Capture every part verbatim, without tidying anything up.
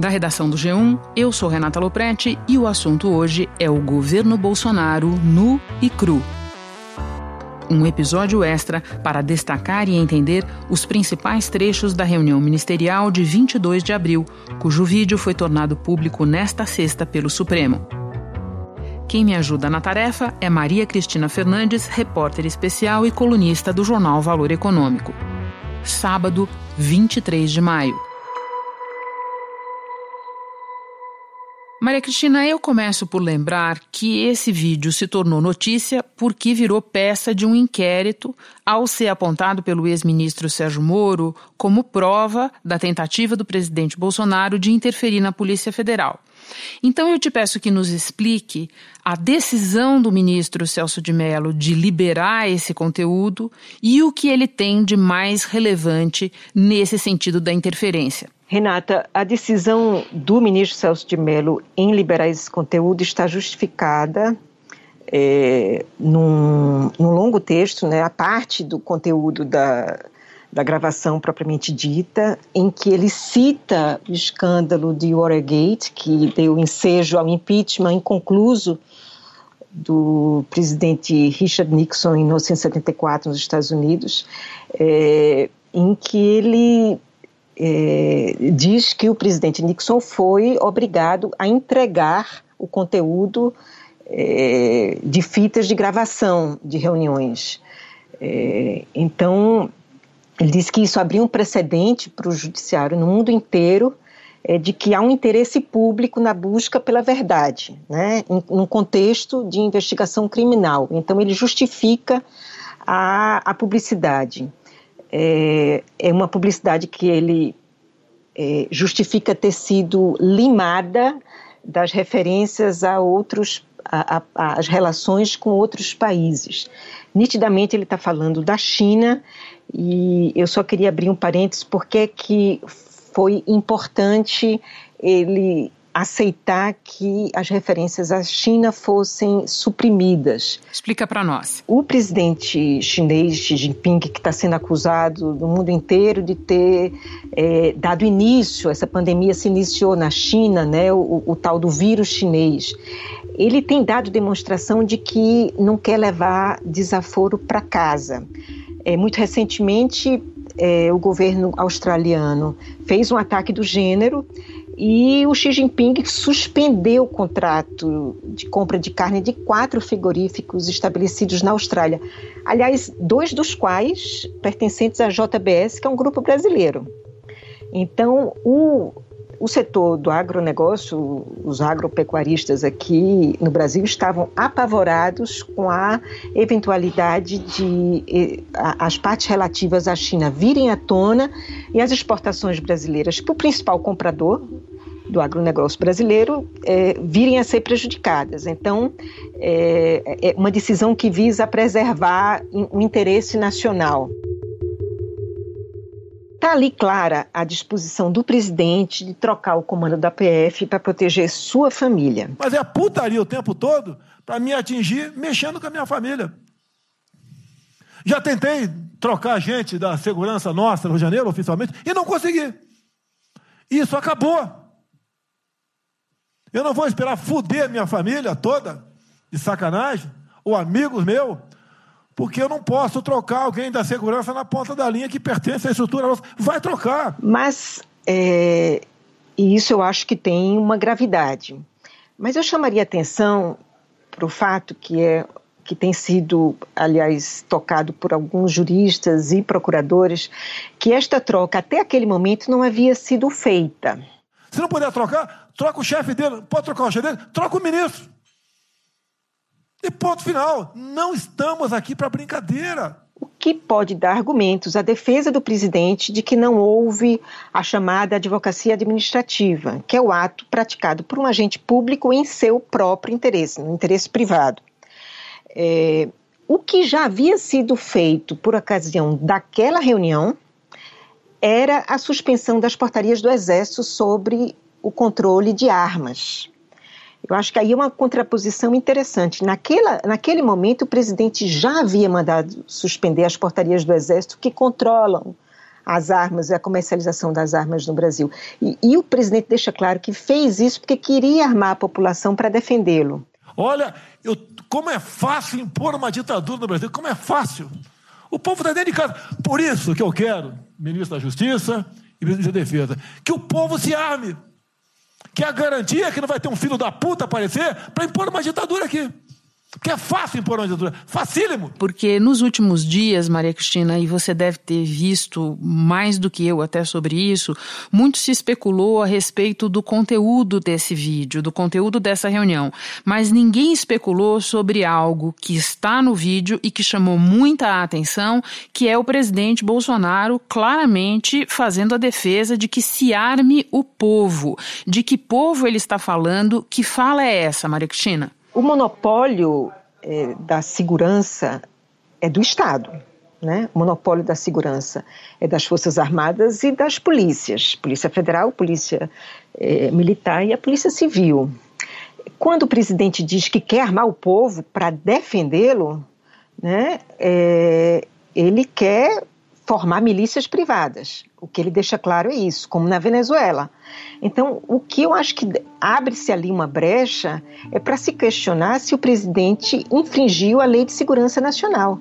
Da redação do G um, eu sou Renata Lo Prete e o assunto hoje é o governo Bolsonaro nu e cru. Um episódio extra para destacar e entender os principais trechos da reunião ministerial de vinte e dois de abril, cujo vídeo foi tornado público nesta sexta pelo Supremo. Quem me ajuda na tarefa é Maria Cristina Fernandes, repórter especial e colunista do jornal Valor Econômico. Sábado, vinte e três de maio. Maria Cristina, eu começo por lembrar que esse vídeo se tornou notícia porque virou peça de um inquérito ao ser apontado pelo ex-ministro Sérgio Moro como prova da tentativa do presidente Bolsonaro de interferir na Polícia Federal. Então eu te peço que nos explique a decisão do ministro Celso de Mello de liberar esse conteúdo e o que ele tem de mais relevante nesse sentido da interferência. Renata, a decisão do ministro Celso de Mello em liberar esse conteúdo está justificada é, num, num longo texto, né, a parte do conteúdo da, da gravação propriamente dita, em que ele cita o escândalo de Watergate, que deu ensejo ao impeachment inconcluso do presidente Richard Nixon em mil novecentos e setenta e quatro nos Estados Unidos, é, em que ele... É, diz que o presidente Nixon foi obrigado a entregar o conteúdo é, de fitas de gravação de reuniões. É, então, ele diz que isso abriu um precedente para o judiciário no mundo inteiro é, de que há um interesse público na busca pela verdade, né, em, num contexto de investigação criminal. Então, ele justifica a, a publicidade. É uma publicidade que ele é, justifica ter sido limada das referências a outros, a, a, a, as relações com outros países. Nitidamente ele está falando da China, e eu só queria abrir um parênteses, porque é que foi importante ele aceitar que as referências à China fossem suprimidas. Explica para nós. O presidente chinês Xi Jinping, que está sendo acusado do mundo inteiro de ter é, dado início, essa pandemia se iniciou na China, né, o, o tal do vírus chinês, ele tem dado demonstração de que não quer levar desaforo para casa. É, muito recentemente, é, o governo australiano fez um ataque do gênero, e o Xi Jinping suspendeu o contrato de compra de carne de quatro frigoríficos estabelecidos na Austrália. Aliás, dois dos quais pertencentes à J B S, que é um grupo brasileiro. Então, o, o setor do agronegócio, os agropecuaristas aqui no Brasil estavam apavorados com a eventualidade de a, as partes relativas à China virem à tona e as exportações brasileiras para o principal comprador do agronegócio brasileiro é, virem a ser prejudicadas. Então, é, é uma decisão que visa preservar o interesse nacional. Está ali clara a disposição do presidente de trocar o comando da P F para proteger sua família. Mas é putaria o tempo todo para me atingir mexendo com a minha família. Já tentei trocar gente da segurança nossa no Rio de Janeiro, oficialmente, e não consegui. Isso acabou. Eu não vou esperar fuder minha família toda, de sacanagem, ou amigos meus, porque eu não posso trocar alguém da segurança na ponta da linha que pertence à estrutura nossa. Vai trocar. Mas, é, isso eu acho que tem uma gravidade. Mas eu chamaria atenção para o fato que, é, que tem sido, aliás, tocado por alguns juristas e procuradores, que esta troca, até aquele momento, não havia sido feita. Se não puder trocar, troca o chefe dele. Pode trocar o chefe dele? Troca o ministro. E ponto final. Não estamos aqui para brincadeira. O que pode dar argumentos à defesa do presidente de que não houve a chamada advocacia administrativa, que é o ato praticado por um agente público em seu próprio interesse, no interesse privado. É, o que já havia sido feito por ocasião daquela reunião era a suspensão das portarias do Exército sobre o controle de armas. Eu acho que aí é uma contraposição interessante. Naquela, naquele momento, o presidente já havia mandado suspender as portarias do Exército que controlam as armas e a comercialização das armas no Brasil. E, e o presidente deixa claro que fez isso porque queria armar a população para defendê-lo. Olha, eu, como é fácil impor uma ditadura no Brasil, como é fácil. O povo está dentro de casa. Por isso que eu quero, ministro da Justiça e ministro da Defesa, que o povo se arme. Que é a garantia que não vai ter um filho da puta aparecer para impor uma ditadura aqui. Porque é fácil impor uma ditadura, facílimo. Porque nos últimos dias, Maria Cristina, e você deve ter visto mais do que eu até sobre isso, muito se especulou a respeito do conteúdo desse vídeo, do conteúdo dessa reunião. Mas ninguém especulou sobre algo que está no vídeo e que chamou muita atenção, que é o presidente Bolsonaro claramente fazendo a defesa de que se arme o povo. De que povo ele está falando? Que fala é essa, Maria Cristina? O monopólio eh, da segurança é do Estado, né? O monopólio da segurança é das Forças Armadas e das polícias, Polícia Federal, Polícia eh, Militar e a Polícia Civil. Quando o presidente diz que quer armar o povo para defendê-lo, né, eh, ele quer formar milícias privadas. O que ele deixa claro é isso, como na Venezuela. Então, o que eu acho que abre-se ali uma brecha é para se questionar se o presidente infringiu a Lei de Segurança Nacional.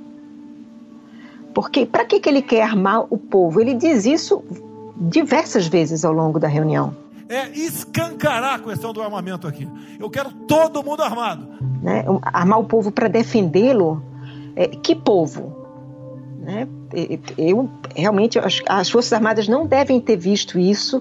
Porque para que, que ele quer armar o povo? Ele diz isso diversas vezes ao longo da reunião. É escancarar a questão do armamento aqui. Eu quero todo mundo armado. Né? Armar o povo para defendê-lo? É, que povo? Né? Eu realmente as, as Forças Armadas não devem ter visto isso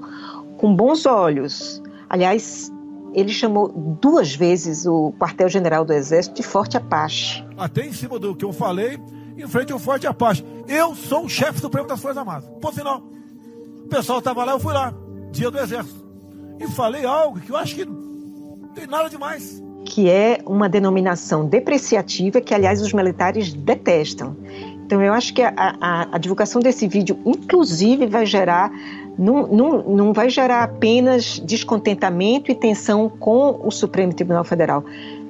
com bons olhos. Aliás, ele chamou duas vezes o quartel-general do Exército de Forte Apache. Até em cima do que eu falei, em frente ao Forte Apache. Eu sou o chefe supremo das Forças Armadas. Por final, o pessoal estava lá, eu fui lá, dia do Exército. E falei algo que eu acho que não tem nada demais. Que é uma denominação depreciativa que, aliás, os militares detestam. Então, eu acho que a, a, a divulgação desse vídeo, inclusive, vai gerar, não, não, não vai gerar apenas descontentamento e tensão com o Supremo Tribunal Federal.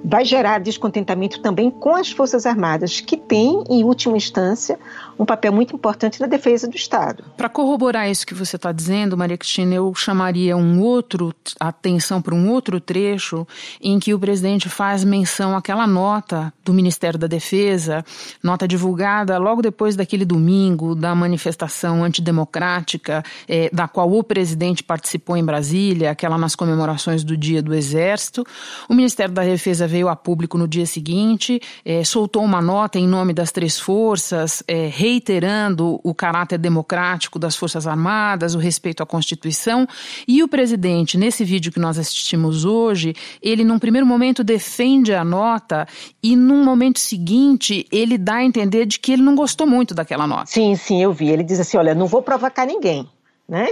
Vai gerar descontentamento também com as Forças Armadas, que têm, em última instância, um papel muito importante na defesa do Estado. Para corroborar isso que você está dizendo, Maria Cristina, eu chamaria um outro, a atenção para um outro trecho em que o presidente faz menção àquela nota do Ministério da Defesa, nota divulgada logo depois daquele domingo da manifestação antidemocrática, eh, da qual o presidente participou em Brasília, aquela nas comemorações do Dia do Exército. O Ministério da Defesa veio a público no dia seguinte, eh, soltou uma nota em nome das três forças, eh, reiterando o caráter democrático das Forças Armadas, o respeito à Constituição. E o presidente, nesse vídeo que nós assistimos hoje, ele num primeiro momento defende a nota e num momento seguinte ele dá a entender de que ele não gostou muito daquela nota. Sim, sim, eu vi. Ele diz assim, olha, não vou provocar ninguém, né?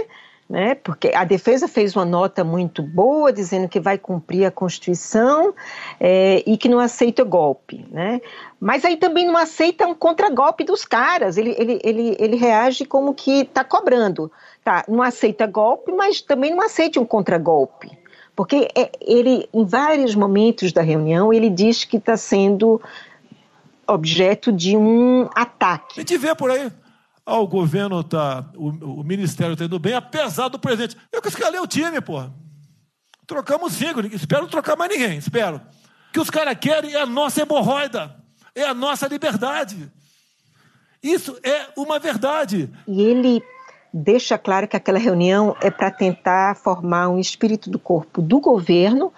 Né? Porque a defesa fez uma nota muito boa dizendo que vai cumprir a Constituição é, e que não aceita golpe, né? Mas aí também não aceita um contragolpe dos caras, ele, ele, ele, ele reage como que está cobrando, tá, não aceita golpe, mas também não aceita um contragolpe, porque é, ele em vários momentos da reunião ele diz que está sendo objeto de um ataque. A gente vê por aí. Ah, o governo está, o, o ministério está indo bem, apesar do presidente. Eu que escalei o time, porra. Trocamos cinco, espero não trocar mais ninguém, espero. O que os caras querem é a nossa hemorroida, é a nossa liberdade. Isso é uma verdade. E ele deixa claro que aquela reunião é para tentar formar um espírito do corpo do governo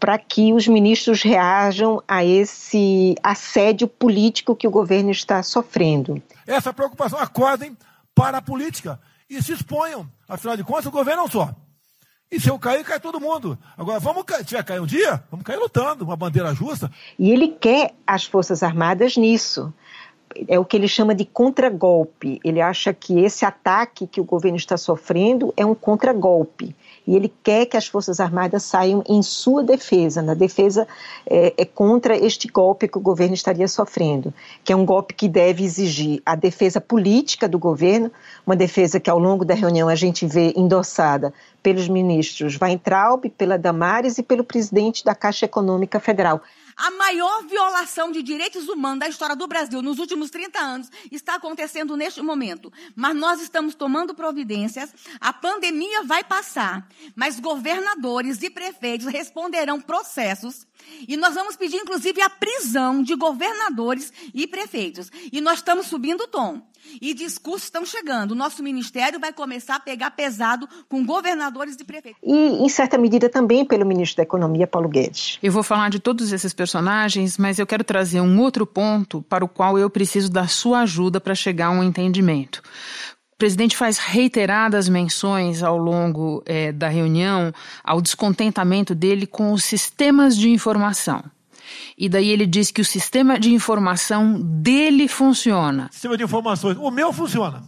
para que os ministros reajam a esse assédio político que o governo está sofrendo. Essa preocupação, acordem para a política e se exponham. Afinal de contas, o governo é um só. E se eu cair, cai todo mundo. Agora, vamos cair, se tiver cair um dia, vamos cair lutando, uma bandeira justa. E ele quer as Forças Armadas nisso. É o que ele chama de contragolpe. Ele acha que esse ataque que o governo está sofrendo é um contragolpe. E ele quer que as Forças Armadas saiam em sua defesa, na defesa é, é contra este golpe que o governo estaria sofrendo, que é um golpe que deve exigir a defesa política do governo, uma defesa que ao longo da reunião a gente vê endossada pelos ministros Weintraub, pela Damares e pelo presidente da Caixa Econômica Federal. A maior violação de direitos humanos da história do Brasil nos últimos trinta anos está acontecendo neste momento. Mas nós estamos tomando providências, a pandemia vai passar, mas governadores e prefeitos responderão processos e nós vamos pedir, inclusive, a prisão de governadores e prefeitos. E nós estamos subindo o tom. E discursos estão chegando. O nosso ministério vai começar a pegar pesado com governadores e prefeitos. E, em certa medida, também pelo ministro da Economia, Paulo Guedes. Eu vou falar de todos esses personagens, mas eu quero trazer um outro ponto para o qual eu preciso da sua ajuda para chegar a um entendimento. O presidente faz reiteradas menções ao longo é, da reunião ao descontentamento dele com os sistemas de informação. E daí ele diz que o sistema de informação dele funciona. Sistema de informações. O meu funciona.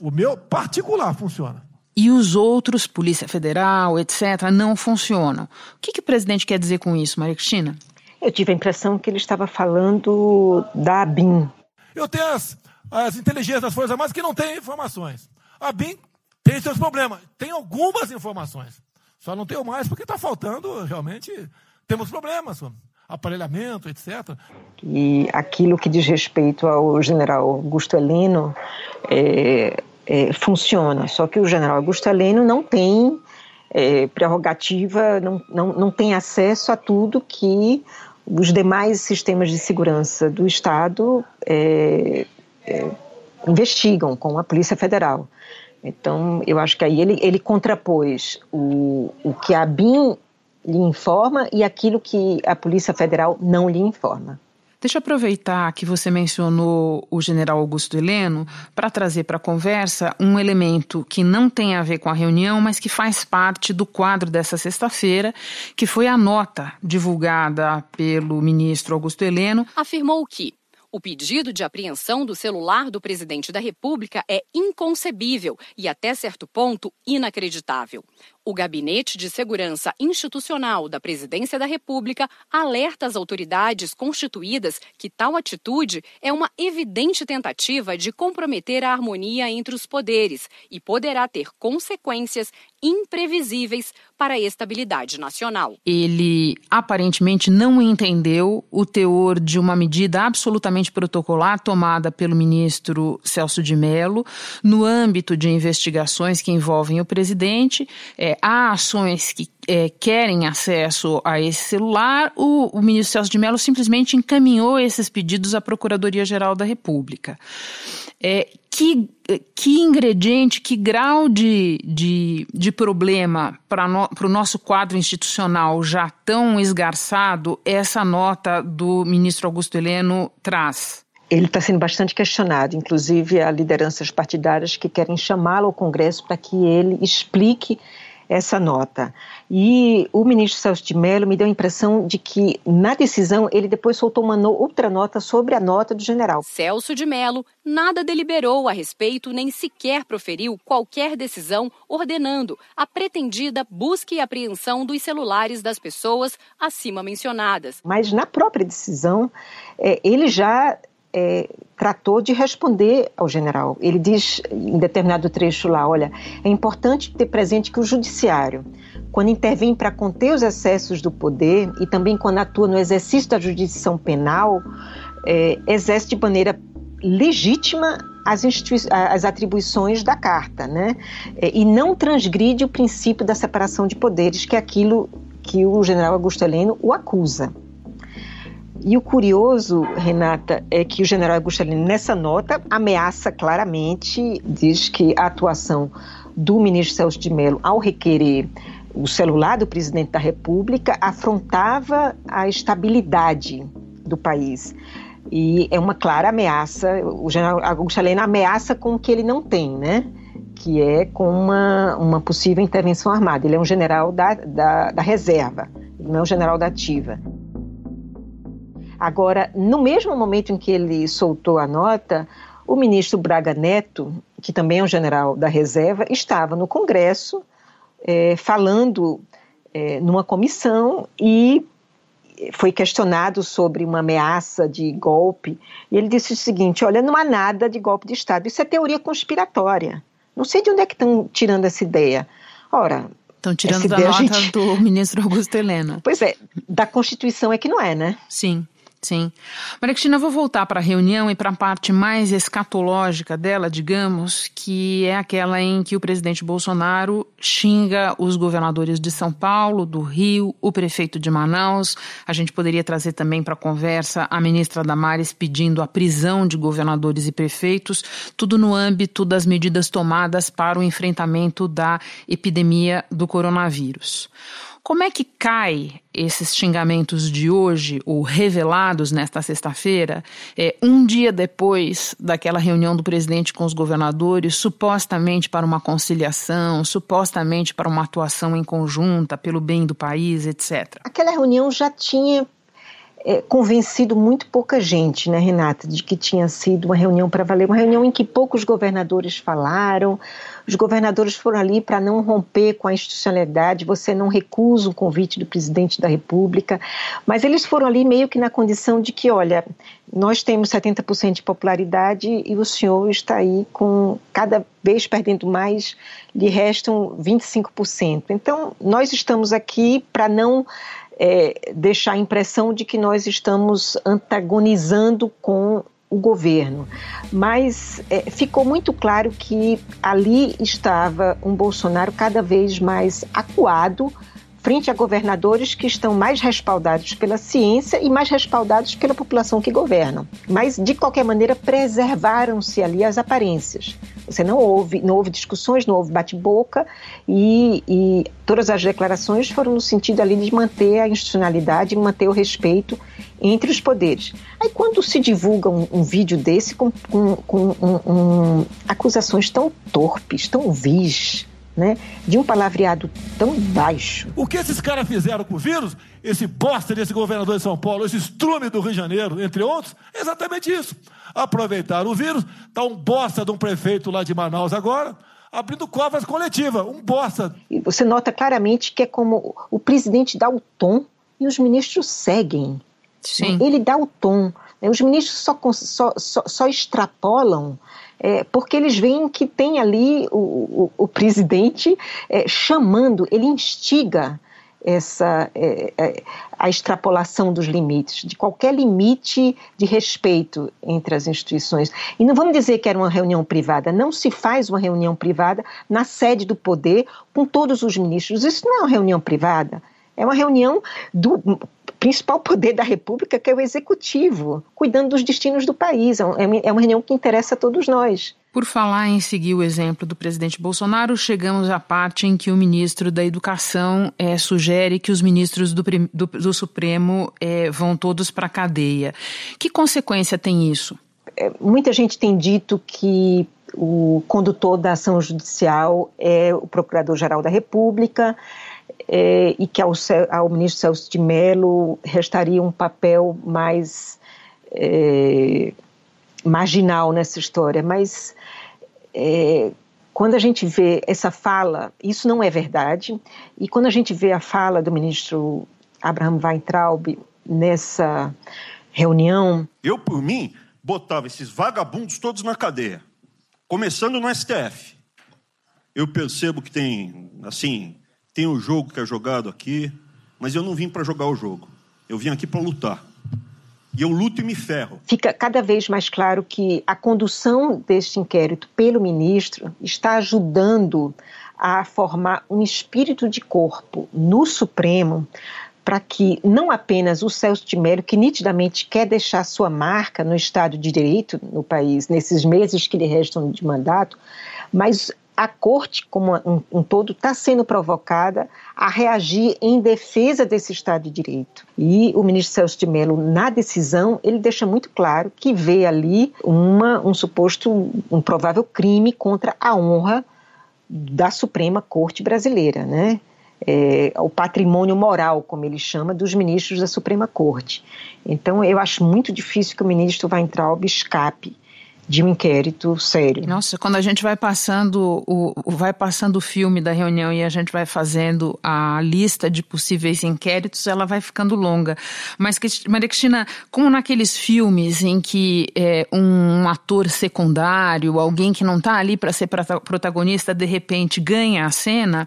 O meu particular funciona. E os outros, Polícia Federal, etcétera, não funcionam. O que, que o presidente quer dizer com isso, Maria Cristina? Eu tive a impressão que ele estava falando da ABIN. Eu tenho as, as inteligências das Forças Armadas que não têm informações. A ABIN tem seus problemas. Tem algumas informações. Só não tenho mais porque está faltando realmente... Temos problemas, aparelhamento, etcétera. E aquilo que diz respeito ao general Augusto Heleno é, é, funciona, só que o general Augusto Heleno não tem é, prerrogativa, não, não, não tem acesso a tudo que os demais sistemas de segurança do Estado é, é, investigam com a Polícia Federal. Então, eu acho que aí ele, ele contrapôs o, o que a ABIN lhe informa e aquilo que a Polícia Federal não lhe informa. Deixa eu aproveitar que você mencionou o general Augusto Heleno para trazer para a conversa um elemento que não tem a ver com a reunião, mas que faz parte do quadro dessa sexta-feira, que foi a nota divulgada pelo ministro Augusto Heleno. Afirmou que o pedido de apreensão do celular do presidente da República é inconcebível e, até certo ponto, inacreditável. O Gabinete de Segurança Institucional da Presidência da República alerta as autoridades constituídas que tal atitude é uma evidente tentativa de comprometer a harmonia entre os poderes e poderá ter consequências imprevisíveis para a estabilidade nacional. Ele aparentemente não entendeu o teor de uma medida absolutamente protocolar tomada pelo ministro Celso de Mello no âmbito de investigações que envolvem o presidente. É, Há ações que é, querem acesso a esse celular, o, o ministro Celso de Mello simplesmente encaminhou esses pedidos à Procuradoria-Geral da República. É, que, que ingrediente, que grau de, de, de problema para no, para o nosso quadro institucional já tão esgarçado essa nota do ministro Augusto Heleno traz? Ele está sendo bastante questionado, inclusive há lideranças partidárias que querem chamá-lo ao Congresso para que ele explique essa nota. E o ministro Celso de Mello me deu a impressão de que, na decisão, ele depois soltou uma no, outra nota sobre a nota do general. Celso de Mello nada deliberou a respeito, nem sequer proferiu qualquer decisão ordenando a pretendida busca e apreensão dos celulares das pessoas acima mencionadas. Mas na própria decisão, é, ele já... É, tratou de responder ao general. Ele diz em determinado trecho lá, olha, é importante ter presente que o judiciário, quando intervém para conter os excessos do poder e também quando atua no exercício da jurisdição penal, é, exerce de maneira legítima as, institui- as atribuições da Carta, né? É, e não transgride o princípio da separação de poderes, que é aquilo que o general Augusto Heleno o acusa. E o curioso, Renata, é que o general Augusto Aline, nessa nota, ameaça claramente, diz que a atuação do ministro Celso de Mello, ao requerer o celular do presidente da República, afrontava a estabilidade do país. E é uma clara ameaça, o general Augusto Aline ameaça com o que ele não tem, né? Que é com uma, uma possível intervenção armada. Ele é um general da, da, da reserva, não é um general da ativa. Agora, no mesmo momento em que ele soltou a nota, o ministro Braga Neto, que também é um general da reserva, estava no Congresso é, falando é, numa comissão e foi questionado sobre uma ameaça de golpe. E ele disse o seguinte, olha, não há nada de golpe de Estado, isso é teoria conspiratória. Não sei de onde é que estão tirando essa ideia. Ora, Estão tirando da nota gente... do ministro Augusto Heleno. Pois é, da Constituição é que não é, né? Sim. Sim. Maria Cristina, eu vou voltar para a reunião e para a parte mais escatológica dela, digamos, que é aquela em que o presidente Bolsonaro xinga os governadores de São Paulo, do Rio, o prefeito de Manaus. A gente poderia trazer também para a conversa a ministra Damares pedindo a prisão de governadores e prefeitos, tudo no âmbito das medidas tomadas para o enfrentamento da epidemia do coronavírus. Como é que cai esses xingamentos de hoje, ou revelados nesta sexta-feira, é, um dia depois daquela reunião do presidente com os governadores, supostamente para uma conciliação, supostamente para uma atuação em conjunta, pelo bem do país, etcétera? Aquela reunião já tinha é, convencido muito pouca gente, né, Renata, de que tinha sido uma reunião para valer, uma reunião em que poucos governadores falaram. Os governadores foram ali para não romper com a institucionalidade, você não recusa o convite do presidente da República, mas eles foram ali meio que na condição de que, olha, nós temos setenta por cento de popularidade e o senhor está aí com, cada vez perdendo mais, lhe restam vinte e cinco por cento. Então, nós estamos aqui para não é, deixar a impressão de que nós estamos antagonizando com o governo, mas é, ficou muito claro que ali estava um Bolsonaro cada vez mais acuado frente a governadores que estão mais respaldados pela ciência e mais respaldados pela população que governam. Mas, de qualquer maneira, preservaram-se ali as aparências. Você não houve, não houve discussões, não houve bate-boca e, e todas as declarações foram no sentido ali de manter a institucionalidade, manter o respeito entre os poderes. Aí quando se divulga um, um vídeo desse com, com, com um, um, acusações tão torpes, tão vis, né, de um palavreado tão baixo. O que esses caras fizeram com o vírus, esse bosta desse governador de São Paulo, esse estrume do Rio de Janeiro, entre outros, é exatamente isso. Aproveitaram o vírus, tá um bosta de um prefeito lá de Manaus agora, abrindo covas coletivas, um bosta. E você nota claramente que é como o presidente dá o tom e os ministros seguem. Sim. Ele dá o tom. Os ministros só, só, só, só extrapolam é, porque eles veem que tem ali o, o, o presidente é, chamando, ele instiga essa, é, é, a extrapolação dos limites, de qualquer limite de respeito entre as instituições. E não vamos dizer que era uma reunião privada, não se faz uma reunião privada na sede do poder com todos os ministros. Isso não é uma reunião privada, é uma reunião do principal poder da República, que é o Executivo, cuidando dos destinos do país. É uma reunião que interessa a todos nós. Por falar em seguir o exemplo do presidente Bolsonaro, chegamos à parte em que o ministro da Educação é, sugere que os ministros do, do, do Supremo é, vão todos para a cadeia. Que consequência tem isso? É, muita gente tem dito que o condutor da ação judicial é o Procurador-Geral da República, É, e que ao, ao ministro Celso de Mello restaria um papel mais é, marginal nessa história, mas é, quando a gente vê essa fala, isso não é verdade, e quando a gente vê a fala do ministro Abraham Weintraub nessa reunião... Eu, por mim, botava esses vagabundos todos na cadeia, começando no S T F. Eu percebo que tem, assim... Tem o jogo que é jogado aqui, mas eu não vim para jogar o jogo. Eu vim aqui para lutar. E eu luto e me ferro. Fica cada vez mais claro que a condução deste inquérito pelo ministro está ajudando a formar um espírito de corpo no Supremo para que não apenas o Celso de Mello, que nitidamente quer deixar sua marca no Estado de Direito no país, nesses meses que lhe restam de mandato, mas... A corte, como um, um todo, está sendo provocada a reagir em defesa desse Estado de Direito. E o ministro Celso de Mello, na decisão, ele deixa muito claro que vê ali uma, um suposto, um provável crime contra a honra da Suprema Corte brasileira, né? É, o patrimônio moral, como ele chama, dos ministros da Suprema Corte. Então, eu acho muito difícil que o ministro Weintraub escape de um inquérito sério. Nossa, quando a gente vai passando o, vai passando o filme da reunião e a gente vai fazendo a lista de possíveis inquéritos, ela vai ficando longa. Mas, Maria Cristina, como naqueles filmes em que é, um ator secundário, alguém que não está ali para ser protagonista, de repente ganha a cena,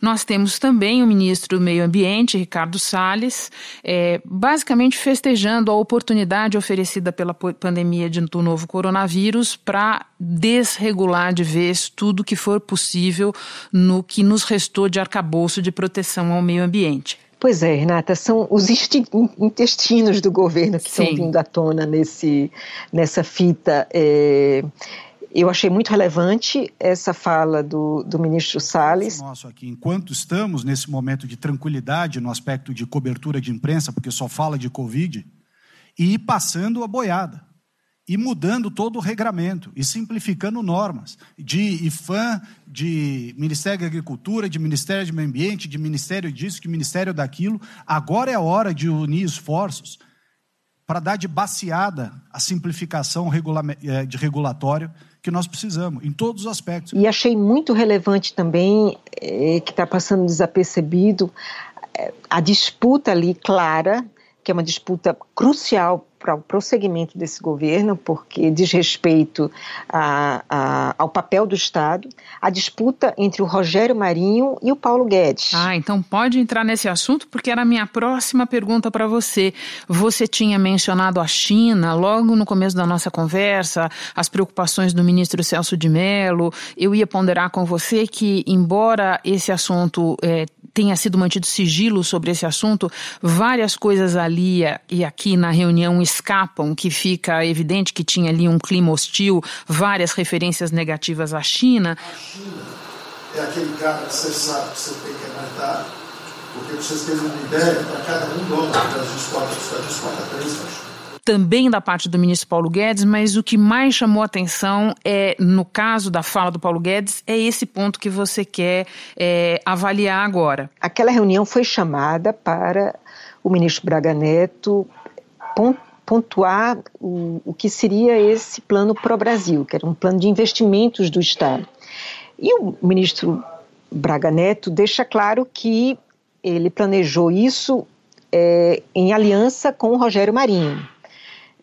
nós temos também o ministro do Meio Ambiente, Ricardo Salles, é, basicamente festejando a oportunidade oferecida pela pandemia de, do novo coronavírus para desregular de vez tudo que for possível no que nos restou de arcabouço de proteção ao meio ambiente. Pois é, Renata, são os intestinos do governo que estão vindo à tona nesse, nessa fita. É, eu achei muito relevante essa fala do, do ministro Salles. Nosso aqui, enquanto estamos nesse momento de tranquilidade no aspecto de cobertura de imprensa, porque só fala de Covid, e passando a boiada. E mudando todo o regramento, e simplificando normas, de I F A M, de Ministério da Agricultura, de Ministério do Meio Ambiente, de Ministério disso, de Ministério daquilo. Agora é a hora de unir esforços para dar de baciada a simplificação regula- de regulatório que nós precisamos, em todos os aspectos. E achei muito relevante também, é, que está passando desapercebido, é, a disputa ali clara, que é uma disputa crucial para o prosseguimento desse governo, porque diz respeito a, a, ao papel do Estado, a disputa entre o Rogério Marinho e o Paulo Guedes. Ah, então pode entrar nesse assunto, porque era a minha próxima pergunta para você. Você tinha mencionado a China logo no começo da nossa conversa, as preocupações do ministro Celso de Mello. Eu ia ponderar com você que, embora esse assunto é, tenha sido mantido sigilo sobre esse assunto, várias coisas ali e aqui na reunião escapam, que fica evidente que tinha ali um clima hostil, várias referências negativas à China. A China é aquele cara que você sabe que você tem que aguentar, porque vocês têm uma ideia, para cada um dólar que a gente pode fazer três acho. Também da parte do ministro Paulo Guedes, mas o que mais chamou a atenção é, no caso da fala do Paulo Guedes, é esse ponto que você quer é, avaliar agora. Aquela reunião foi chamada para o ministro Braga Neto pontuar o, o que seria esse plano pró-Brasil, que era um plano de investimentos do Estado. E o ministro Braga Neto deixa claro que ele planejou isso é, em aliança com o Rogério Marinho.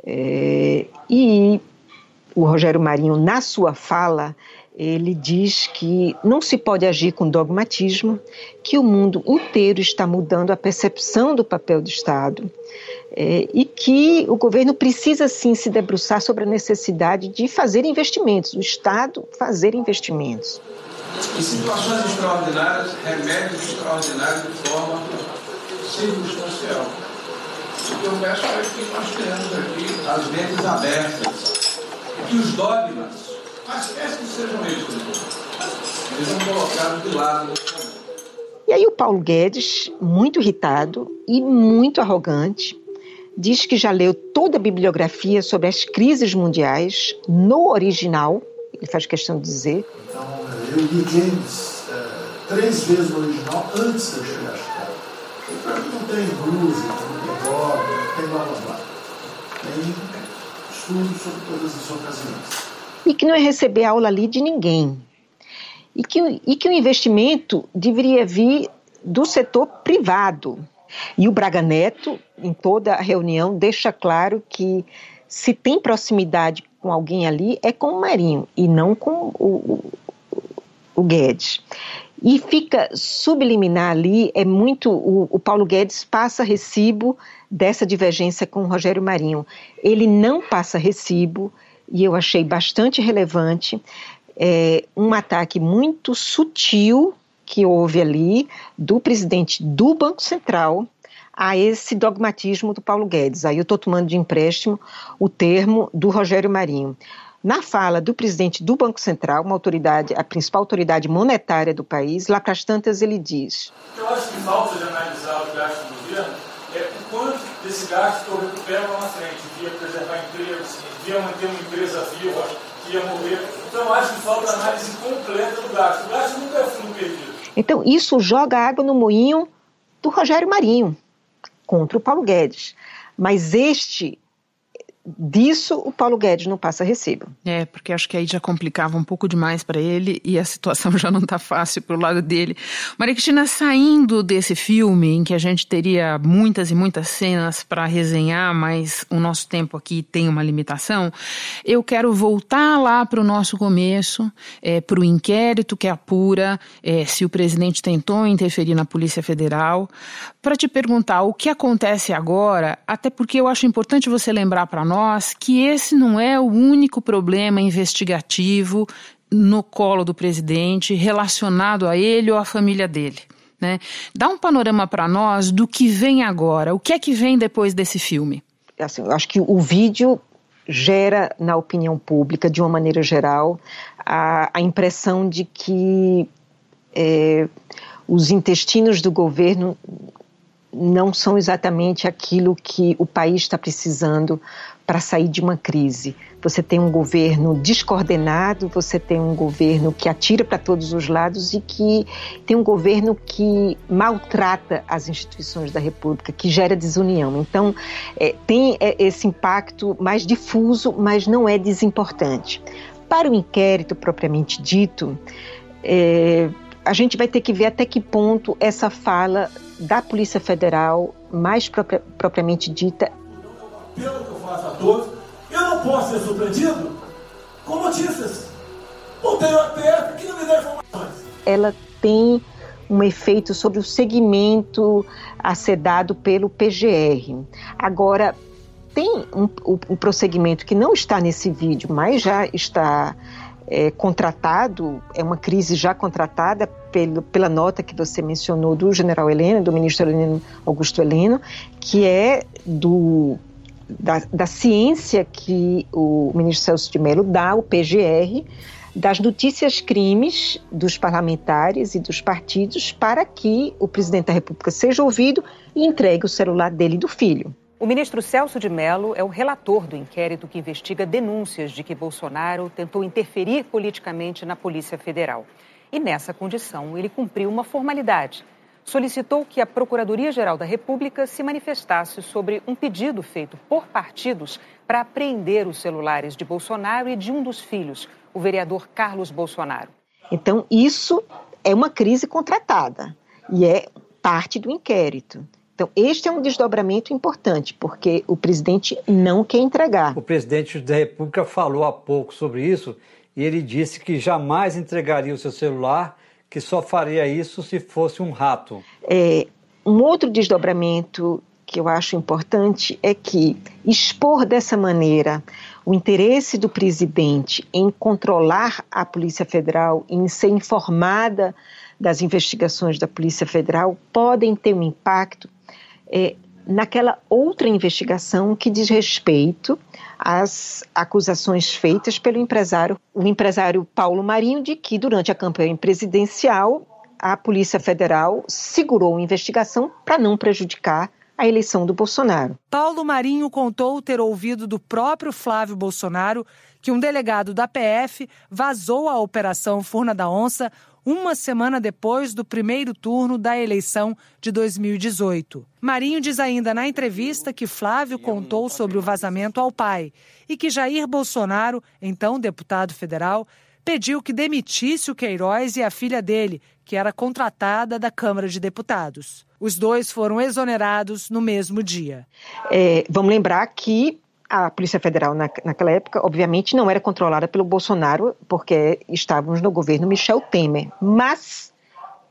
É, e o Rogério Marinho, na sua fala, ele diz que não se pode agir com dogmatismo, que o mundo inteiro está mudando a percepção do papel do Estado, é, e que o governo precisa sim se debruçar sobre a necessidade de fazer investimentos, do Estado fazer investimentos. Em situações extraordinárias, remédios extraordinários de forma circunstancial. O que eu peço é que nós tenhamos aqui as mentes abertas, que os dogmas, mas peço que sejam eles, eles são colocados de lado. E aí o Paulo Guedes, muito irritado e muito arrogante, diz que já leu toda a bibliografia sobre as crises mundiais, no original, ele faz questão de dizer. Então, eu li James é, três vezes no original antes de eu chegar a Chicago. Chicago não tem blusa. Tem blá blá blá. Tem estudos sobre todas as ocasiões. E que não é receber aula ali de ninguém. E que, e que o investimento deveria vir do setor privado. E o Braga Neto, em toda a reunião, deixa claro que se tem proximidade com alguém ali, é com o Marinho e não com o, o, o Guedes. E fica subliminar ali, é muito, o, o Paulo Guedes passa recibo dessa divergência com o Rogério Marinho. Ele não passa recibo, e eu achei bastante relevante, é, um ataque muito sutil que houve ali do presidente do Banco Central a esse dogmatismo do Paulo Guedes. Aí eu estou tomando de empréstimo o termo do Rogério Marinho. Na fala do presidente do Banco Central, uma autoridade, a principal autoridade monetária do país, Lacas Tantas, ele diz: o que eu acho que falta de analisar o gasto do governo é o quanto desse gasto que eu recupero lá na frente, que ia preservar empregos, que ia manter uma empresa viva, que ia morrer. Então eu acho que falta análise completa do gasto. O gasto nunca é fundo perdido. Então isso joga água no moinho do Rogério Marinho contra o Paulo Guedes. Mas este Disso o Paulo Guedes não passa recibo. É, porque acho que aí já complicava um pouco demais para ele e a situação já não está fácil para o lado dele. Maria Cristina, saindo desse filme em que a gente teria muitas e muitas cenas para resenhar, mas o nosso tempo aqui tem uma limitação, eu quero voltar lá para o nosso começo, é, para o inquérito que apura é, se o presidente tentou interferir na Polícia Federal, para te perguntar o que acontece agora, até porque eu acho importante você lembrar para nós Nós, que esse não é o único problema investigativo no colo do presidente relacionado a ele ou à família dele, né? Dá um panorama para nós do que vem agora, o que é que vem depois desse filme? Assim, eu acho que o vídeo gera na opinião pública, de uma maneira geral, a, a impressão de que é, os intestinos do governo não são exatamente aquilo que o país está precisando para sair de uma crise. Você tem um governo descoordenado, você tem um governo que atira para todos os lados e que tem um governo que maltrata as instituições da República, que gera desunião. Então, é, tem esse impacto mais difuso, mas não é desimportante. Para o inquérito propriamente dito, é, a gente vai ter que ver até que ponto essa fala da Polícia Federal, mais propria, propriamente dita. Pelo que eu faço a todos, eu não posso ser surpreendido com notícias. Não tenho A T F que não me dê informações. Ela tem um efeito sobre o segmento acedado pelo P G R. Agora, tem um, um prosseguimento que não está nesse vídeo, mas já está É, contratado, é uma crise já contratada pelo, pela nota que você mencionou do general Heleno, do ministro Heleno, Augusto Heleno, que é do, da, da ciência que o ministro Celso de Mello dá, o P G R, das notícias crimes dos parlamentares e dos partidos para que o presidente da República seja ouvido e entregue o celular dele e do filho. O ministro Celso de Mello é o relator do inquérito que investiga denúncias de que Bolsonaro tentou interferir politicamente na Polícia Federal. E nessa condição, ele cumpriu uma formalidade. Solicitou que a Procuradoria-Geral da República se manifestasse sobre um pedido feito por partidos para apreender os celulares de Bolsonaro e de um dos filhos, o vereador Carlos Bolsonaro. Então, isso é uma crise contratada e é parte do inquérito. Então, este é um desdobramento importante, porque o presidente não quer entregar. O presidente da República falou há pouco sobre isso e ele disse que jamais entregaria o seu celular, que só faria isso se fosse um rato. É, um outro desdobramento que eu acho importante é que expor dessa maneira o interesse do presidente em controlar a Polícia Federal, em ser informada das investigações da Polícia Federal, podem ter um impacto É, naquela outra investigação que diz respeito às acusações feitas pelo empresário, o empresário Paulo Marinho, de que durante a campanha presidencial a Polícia Federal segurou a investigação para não prejudicar a eleição do Bolsonaro. Paulo Marinho contou ter ouvido do próprio Flávio Bolsonaro que um delegado da P F vazou a Operação Furna da Onça uma semana depois do primeiro turno da eleição de dois mil e dezoito. Marinho diz ainda na entrevista que Flávio contou sobre o vazamento ao pai e que Jair Bolsonaro, então deputado federal, pediu que demitisse o Queiroz e a filha dele, que era contratada da Câmara de Deputados. Os dois foram exonerados no mesmo dia. É, vamos lembrar que a Polícia Federal na, naquela época, obviamente, não era controlada pelo Bolsonaro, porque estávamos no governo Michel Temer. Mas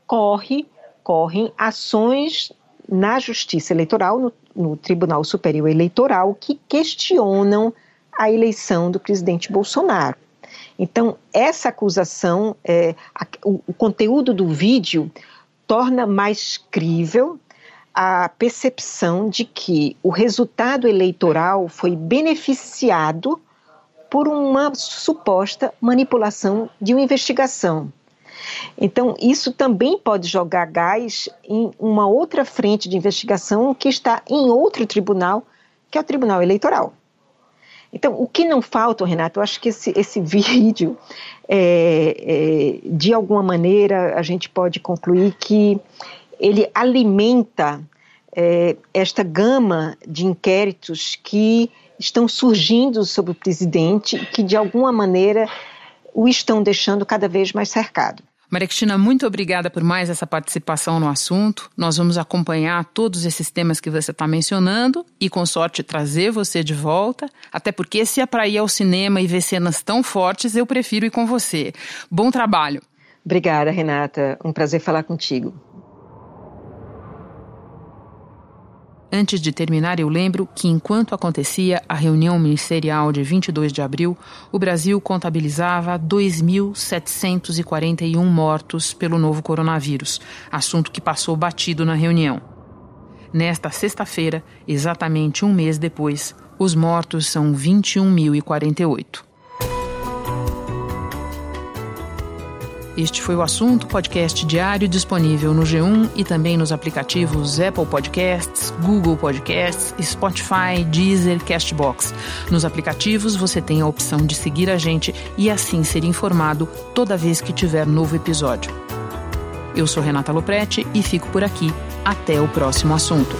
corre, correm ações na Justiça Eleitoral, no, no Tribunal Superior Eleitoral, que questionam a eleição do presidente Bolsonaro. Então, essa acusação, é, a, o, o conteúdo do vídeo torna mais crível a percepção de que o resultado eleitoral foi beneficiado por uma suposta manipulação de uma investigação. Então, isso também pode jogar gás em uma outra frente de investigação que está em outro tribunal, que é o Tribunal Eleitoral. Então, o que não falta, Renato, eu acho que esse, esse vídeo, é, é, de alguma maneira, a gente pode concluir que ele alimenta é, esta gama de inquéritos que estão surgindo sobre o presidente e que, de alguma maneira, o estão deixando cada vez mais cercado. Maria Cristina, muito obrigada por mais essa participação no assunto. Nós vamos acompanhar todos esses temas que você está mencionando e, com sorte, trazer você de volta. Até porque, se é para ir ao cinema e ver cenas tão fortes, eu prefiro ir com você. Bom trabalho. Obrigada, Renata. Um prazer falar contigo. Antes de terminar, eu lembro que, enquanto acontecia a reunião ministerial de vinte e dois de abril, o Brasil contabilizava dois mil setecentos e quarenta e um mortos pelo novo coronavírus, assunto que passou batido na reunião. Nesta sexta-feira, exatamente um mês depois, os mortos são vinte e um mil e quarenta e oito. Este foi o Assunto, podcast diário disponível no G um e também nos aplicativos Apple Podcasts, Google Podcasts, Spotify, Deezer, Castbox. Nos aplicativos você tem a opção de seguir a gente e assim ser informado toda vez que tiver novo episódio. Eu sou Renata Lo Prete e fico por aqui. Até o próximo Assunto.